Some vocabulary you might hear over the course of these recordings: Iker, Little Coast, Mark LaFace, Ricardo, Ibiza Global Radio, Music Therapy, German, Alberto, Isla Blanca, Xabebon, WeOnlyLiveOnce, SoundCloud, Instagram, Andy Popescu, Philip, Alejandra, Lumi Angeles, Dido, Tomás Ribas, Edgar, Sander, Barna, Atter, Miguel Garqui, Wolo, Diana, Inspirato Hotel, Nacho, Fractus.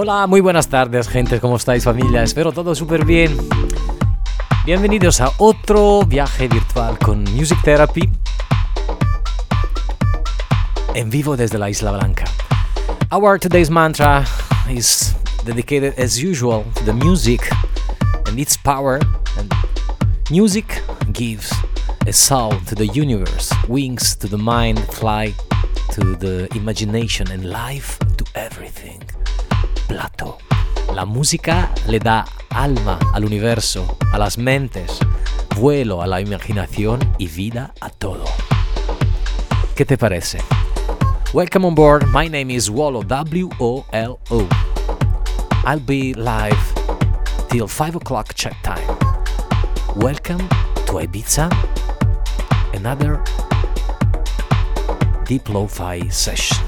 Hola, muy buenas tardes, gente. ¿Cómo estáis, familia? Espero todo súper bien. Bienvenidos a otro viaje virtual con Music Therapy en vivo desde la Isla Blanca. Our today's mantra is dedicated, as usual, to the music and its power. And music gives a soul to the universe, wings to the mind, fly to the imagination, and life to everything. Plato. La música le da alma al universo, a las mentes, vuelo a la imaginación y vida a todo. ¿Qué te parece? Welcome on board. My name is Wolo, W-O-L-O. I'll be live till 5 o'clock Czech time. Welcome to Ibiza. Another deep lo-fi session.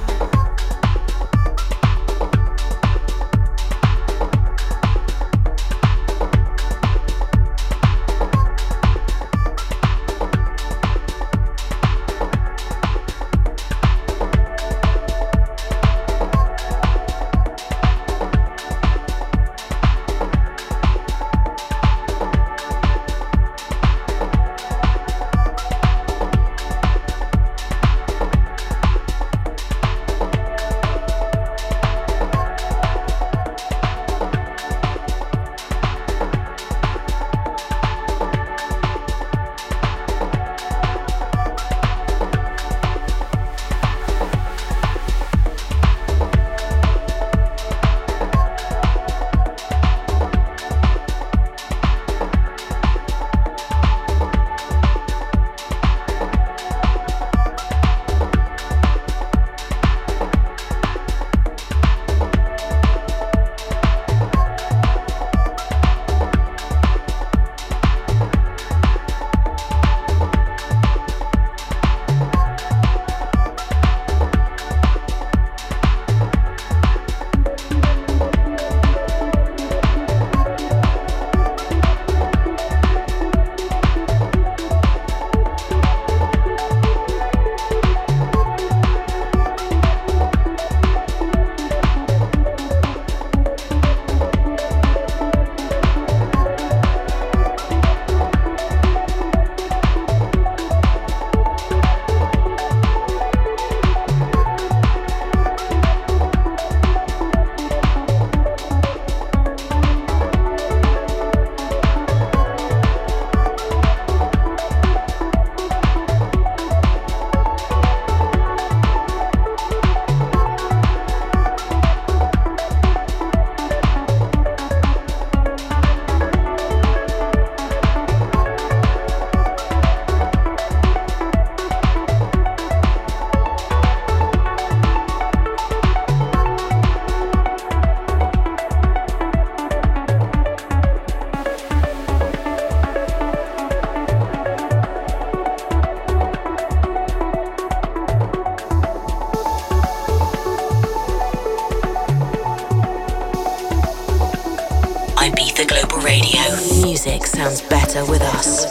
Music sounds better with us.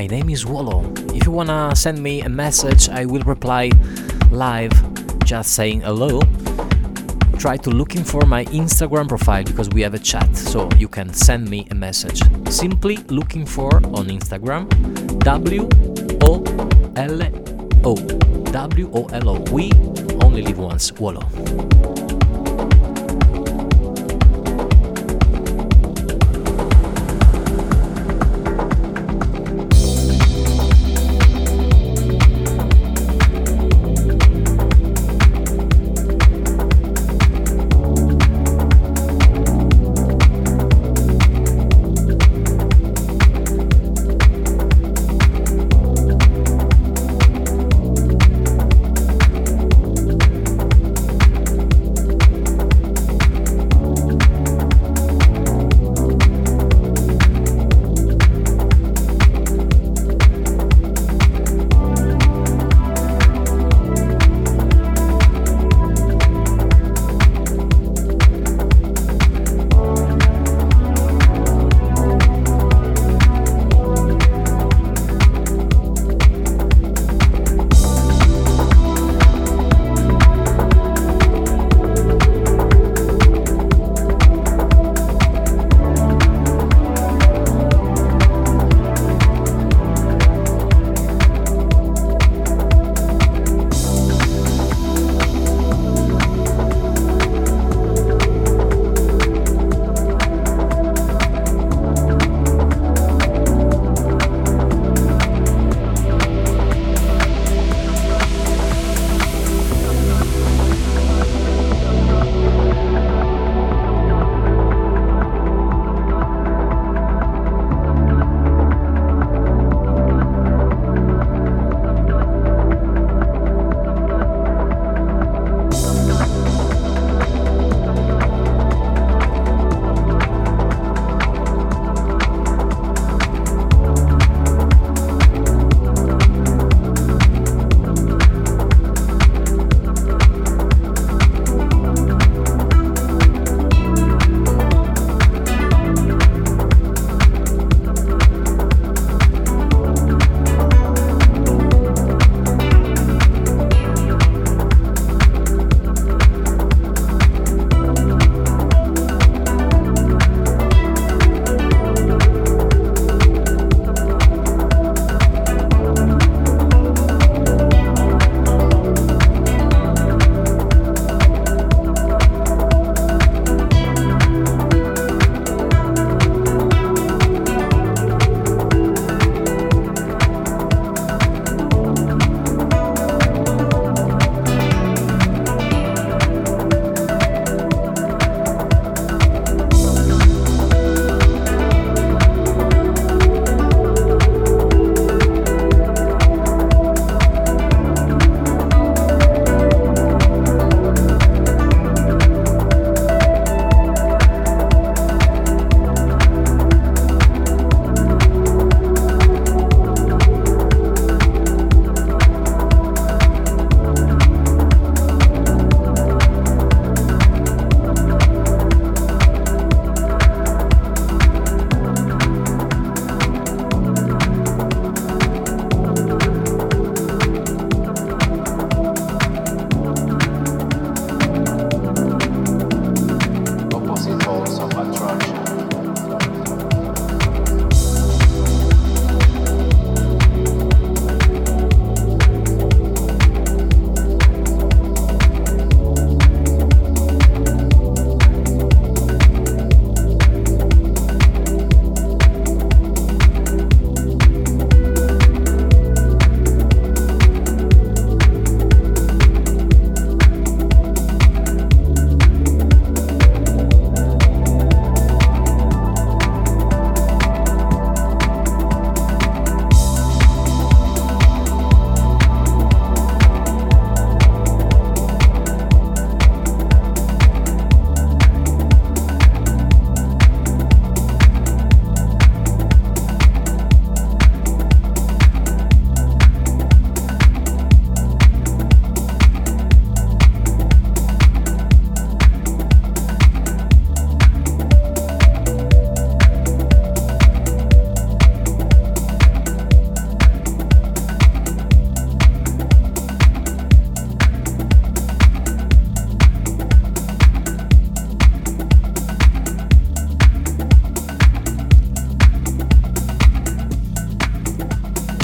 My name is Wolo. If you wanna send me a message, I will reply live, just saying hello. Try to look in for my Instagram profile because we have a chat, so you can send me a message. Simply looking for on Instagram W-O-L-O. W-O-L-O. We only live once. Wolo.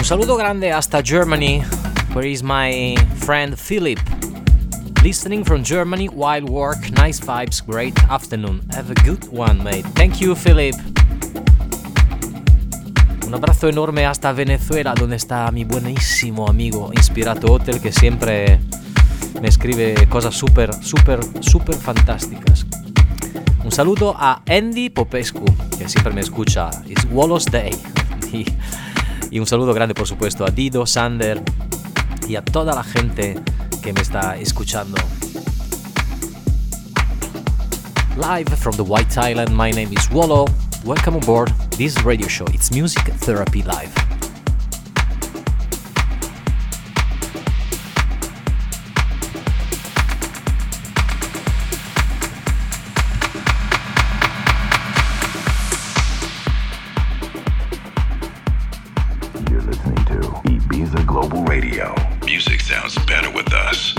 Un saludo grande hasta Germany, where is my friend Philip. Listening from Germany, wild work, nice vibes, great afternoon. Have a good one, mate. Thank you, Philip. Un abrazo enorme hasta Venezuela, donde está mi buenísimo amigo Inspirato Hotel, que siempre me escribe cosas súper, súper, súper fantásticas. Un saludo a Andy Popescu, que siempre me escucha. It's Wolo's Day. Y un saludo grande, por supuesto, a Dido, Sander y a toda la gente que me está escuchando. Live from the White Island, my name is Wolo. Welcome aboard this radio show. It's Music Therapy Live. You're listening to Ibiza Global Radio. Music sounds better with us.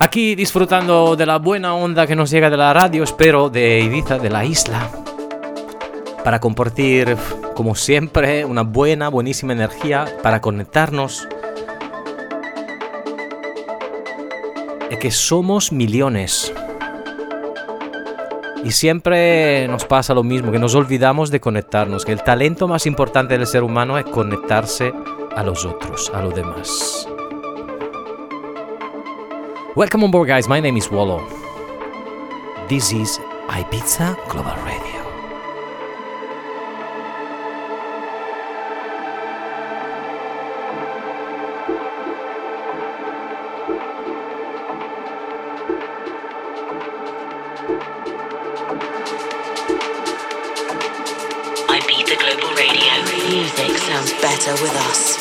Aquí disfrutando de la buena onda que nos llega de la radio, espero, de Ibiza, de la isla, para compartir, como siempre, una buena, buenísima energía, para conectarnos. Es que somos millones. Y siempre nos pasa lo mismo, que nos olvidamos de conectarnos, que el talento más importante del ser humano es conectarse a los otros, a los demás. Welcome on board, guys. My name is Wolo. This is Ibiza Global Radio. With us.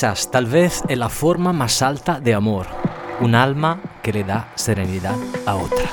quizás, tal vez, es la forma más alta de amor, un alma que le da serenidad a otra.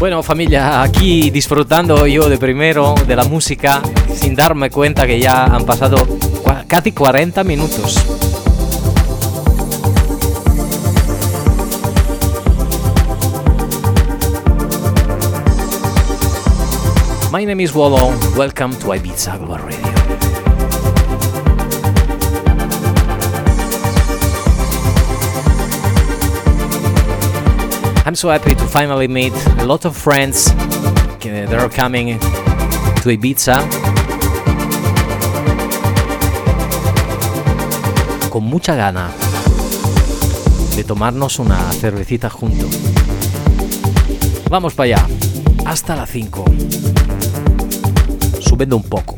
Bueno, familia, aquí disfrutando yo de primero de la música sin darme cuenta que ya han pasado casi 40 minutos. My name is Wolo. Welcome to Ibiza Global Radio. I'm so happy to finally meet a lot of friends that are coming to Ibiza con mucha gana de tomarnos una cervecita juntos. Vamos para allá, hasta las 5, subiendo un poco.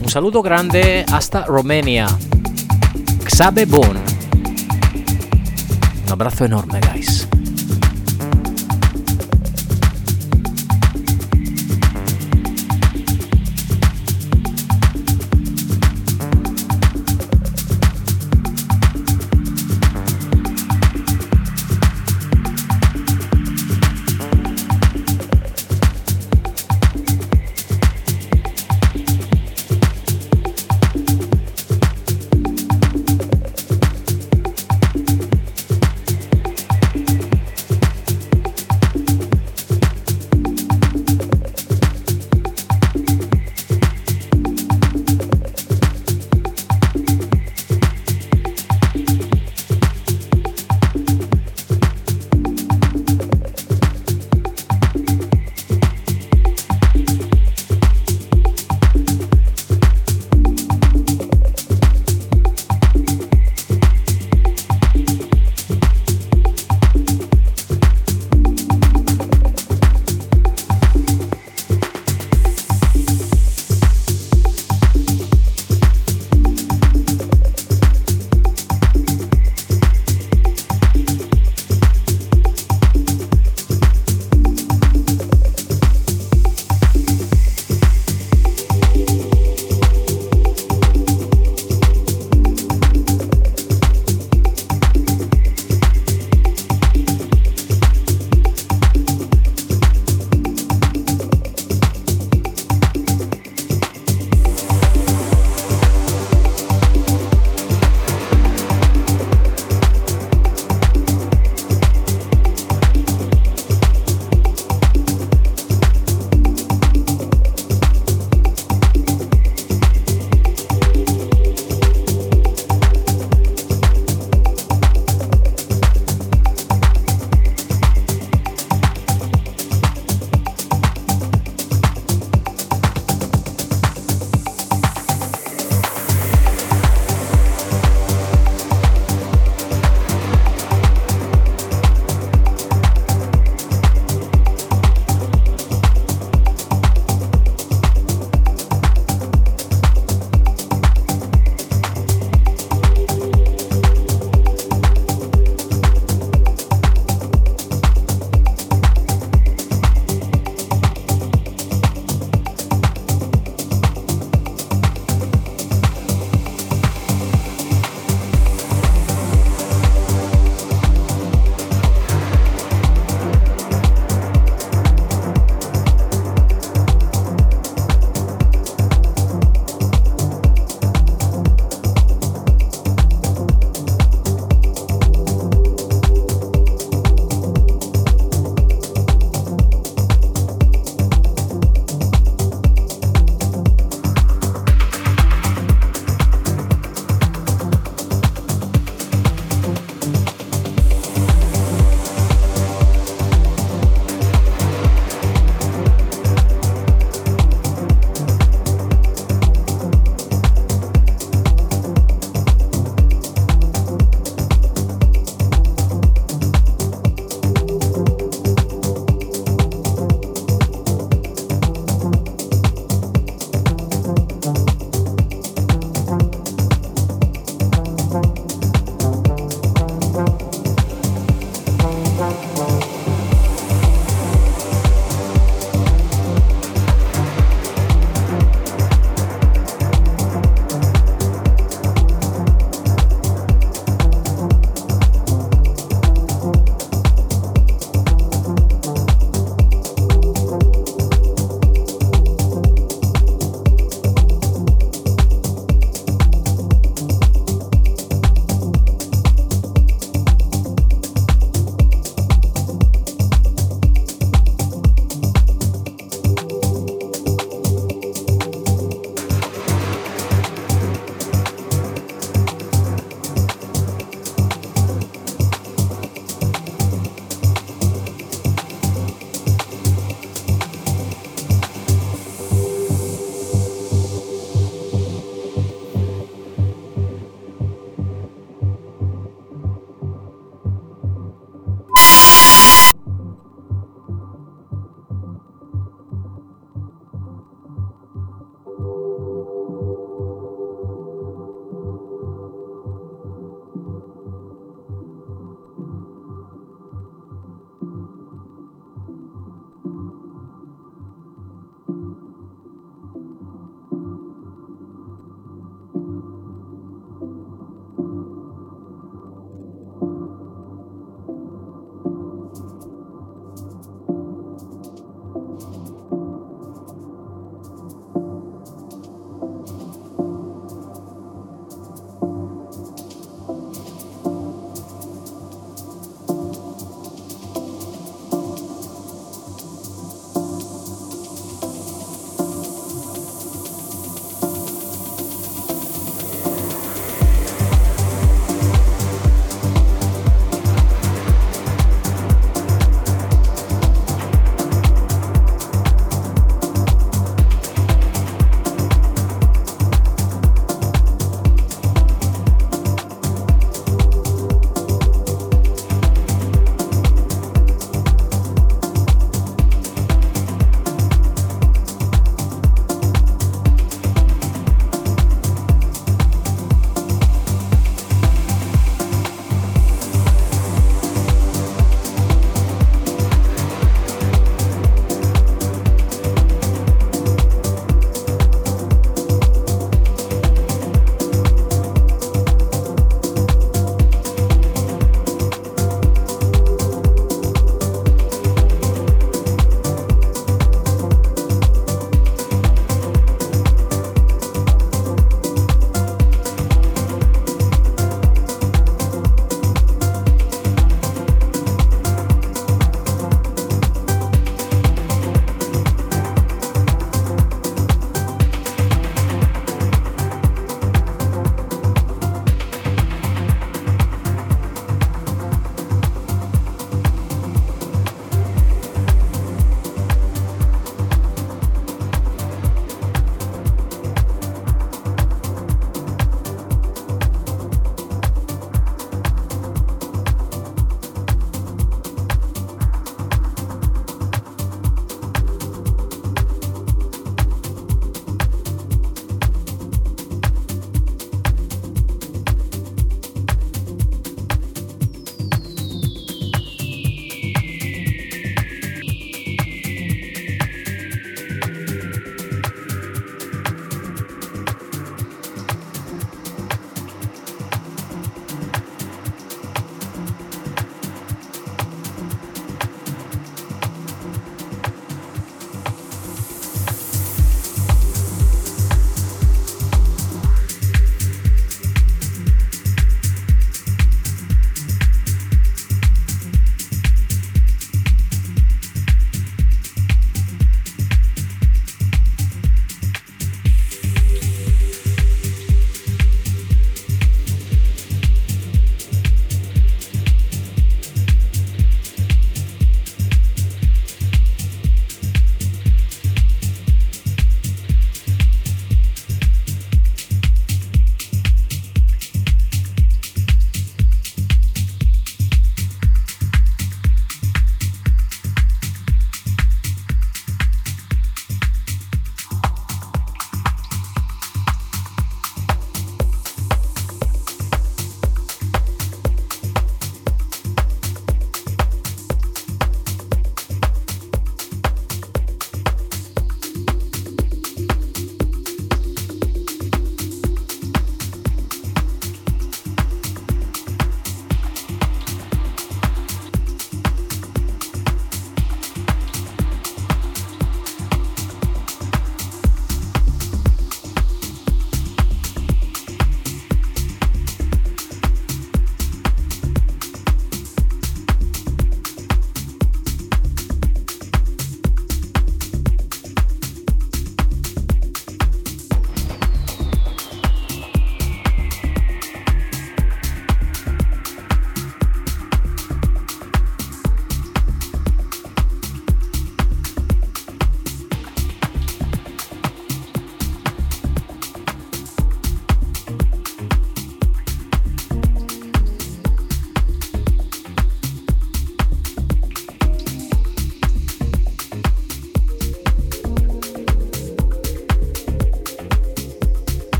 Un saludo grande hasta Romania. Xabebon. Un abrazo enorme, guys.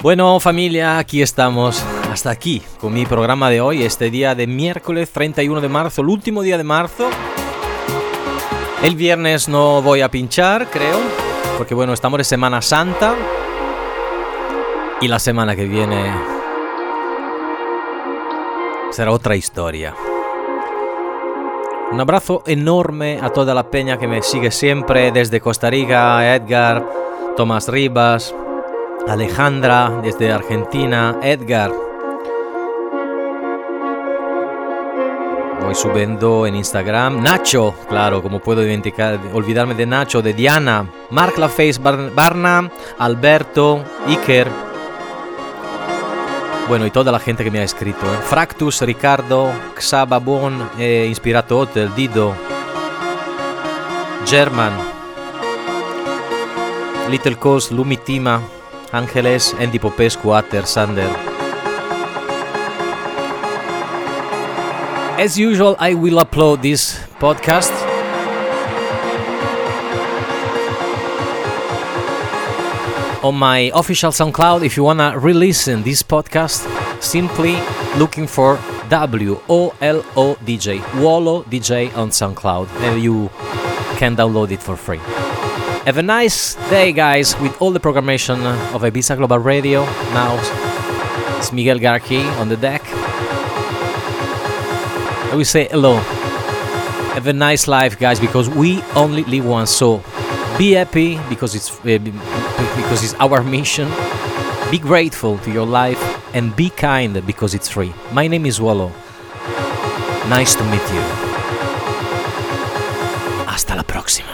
Bueno, familia, aquí estamos. Hasta aquí con mi programa de hoy, este día de miércoles 31 de marzo, el último día de marzo. El viernes no voy a pinchar, creo, porque bueno, estamos de Semana Santa. Y la semana que viene será otra historia. Un abrazo enorme a toda la peña que me sigue siempre desde Costa Rica, Edgar, Tomás Ribas, Alejandra desde Argentina, Edgar. Voy subiendo en Instagram. Nacho, claro, como puedo olvidarme de Nacho, de Diana, Mark LaFace, Barna, Alberto, Iker. Bueno, y toda la gente que me ha escrito. Fractus, Ricardo, Xabebon, Inspirato Hotel, Dido, German, Little Coast, Lumi Angeles, Andy Popescu, Atter, Sander. As usual, I will upload this podcast. On my official SoundCloud, if you wanna re-listen this podcast, simply looking for WOLO DJ, Wolo DJ on SoundCloud, and you can download it for free. Have a nice day, guys, with all the programmation of Ibiza Global Radio. Now it's Miguel Garqui on the deck. I will say hello. Have a nice life, guys, because we only live once. So be happy, because it's our mission. Be grateful to your life and be kind, because it's free. My name is Wolo. Nice to meet you. Hasta la próxima.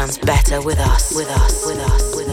sounds better with us, with us, with us, with us, with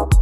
us.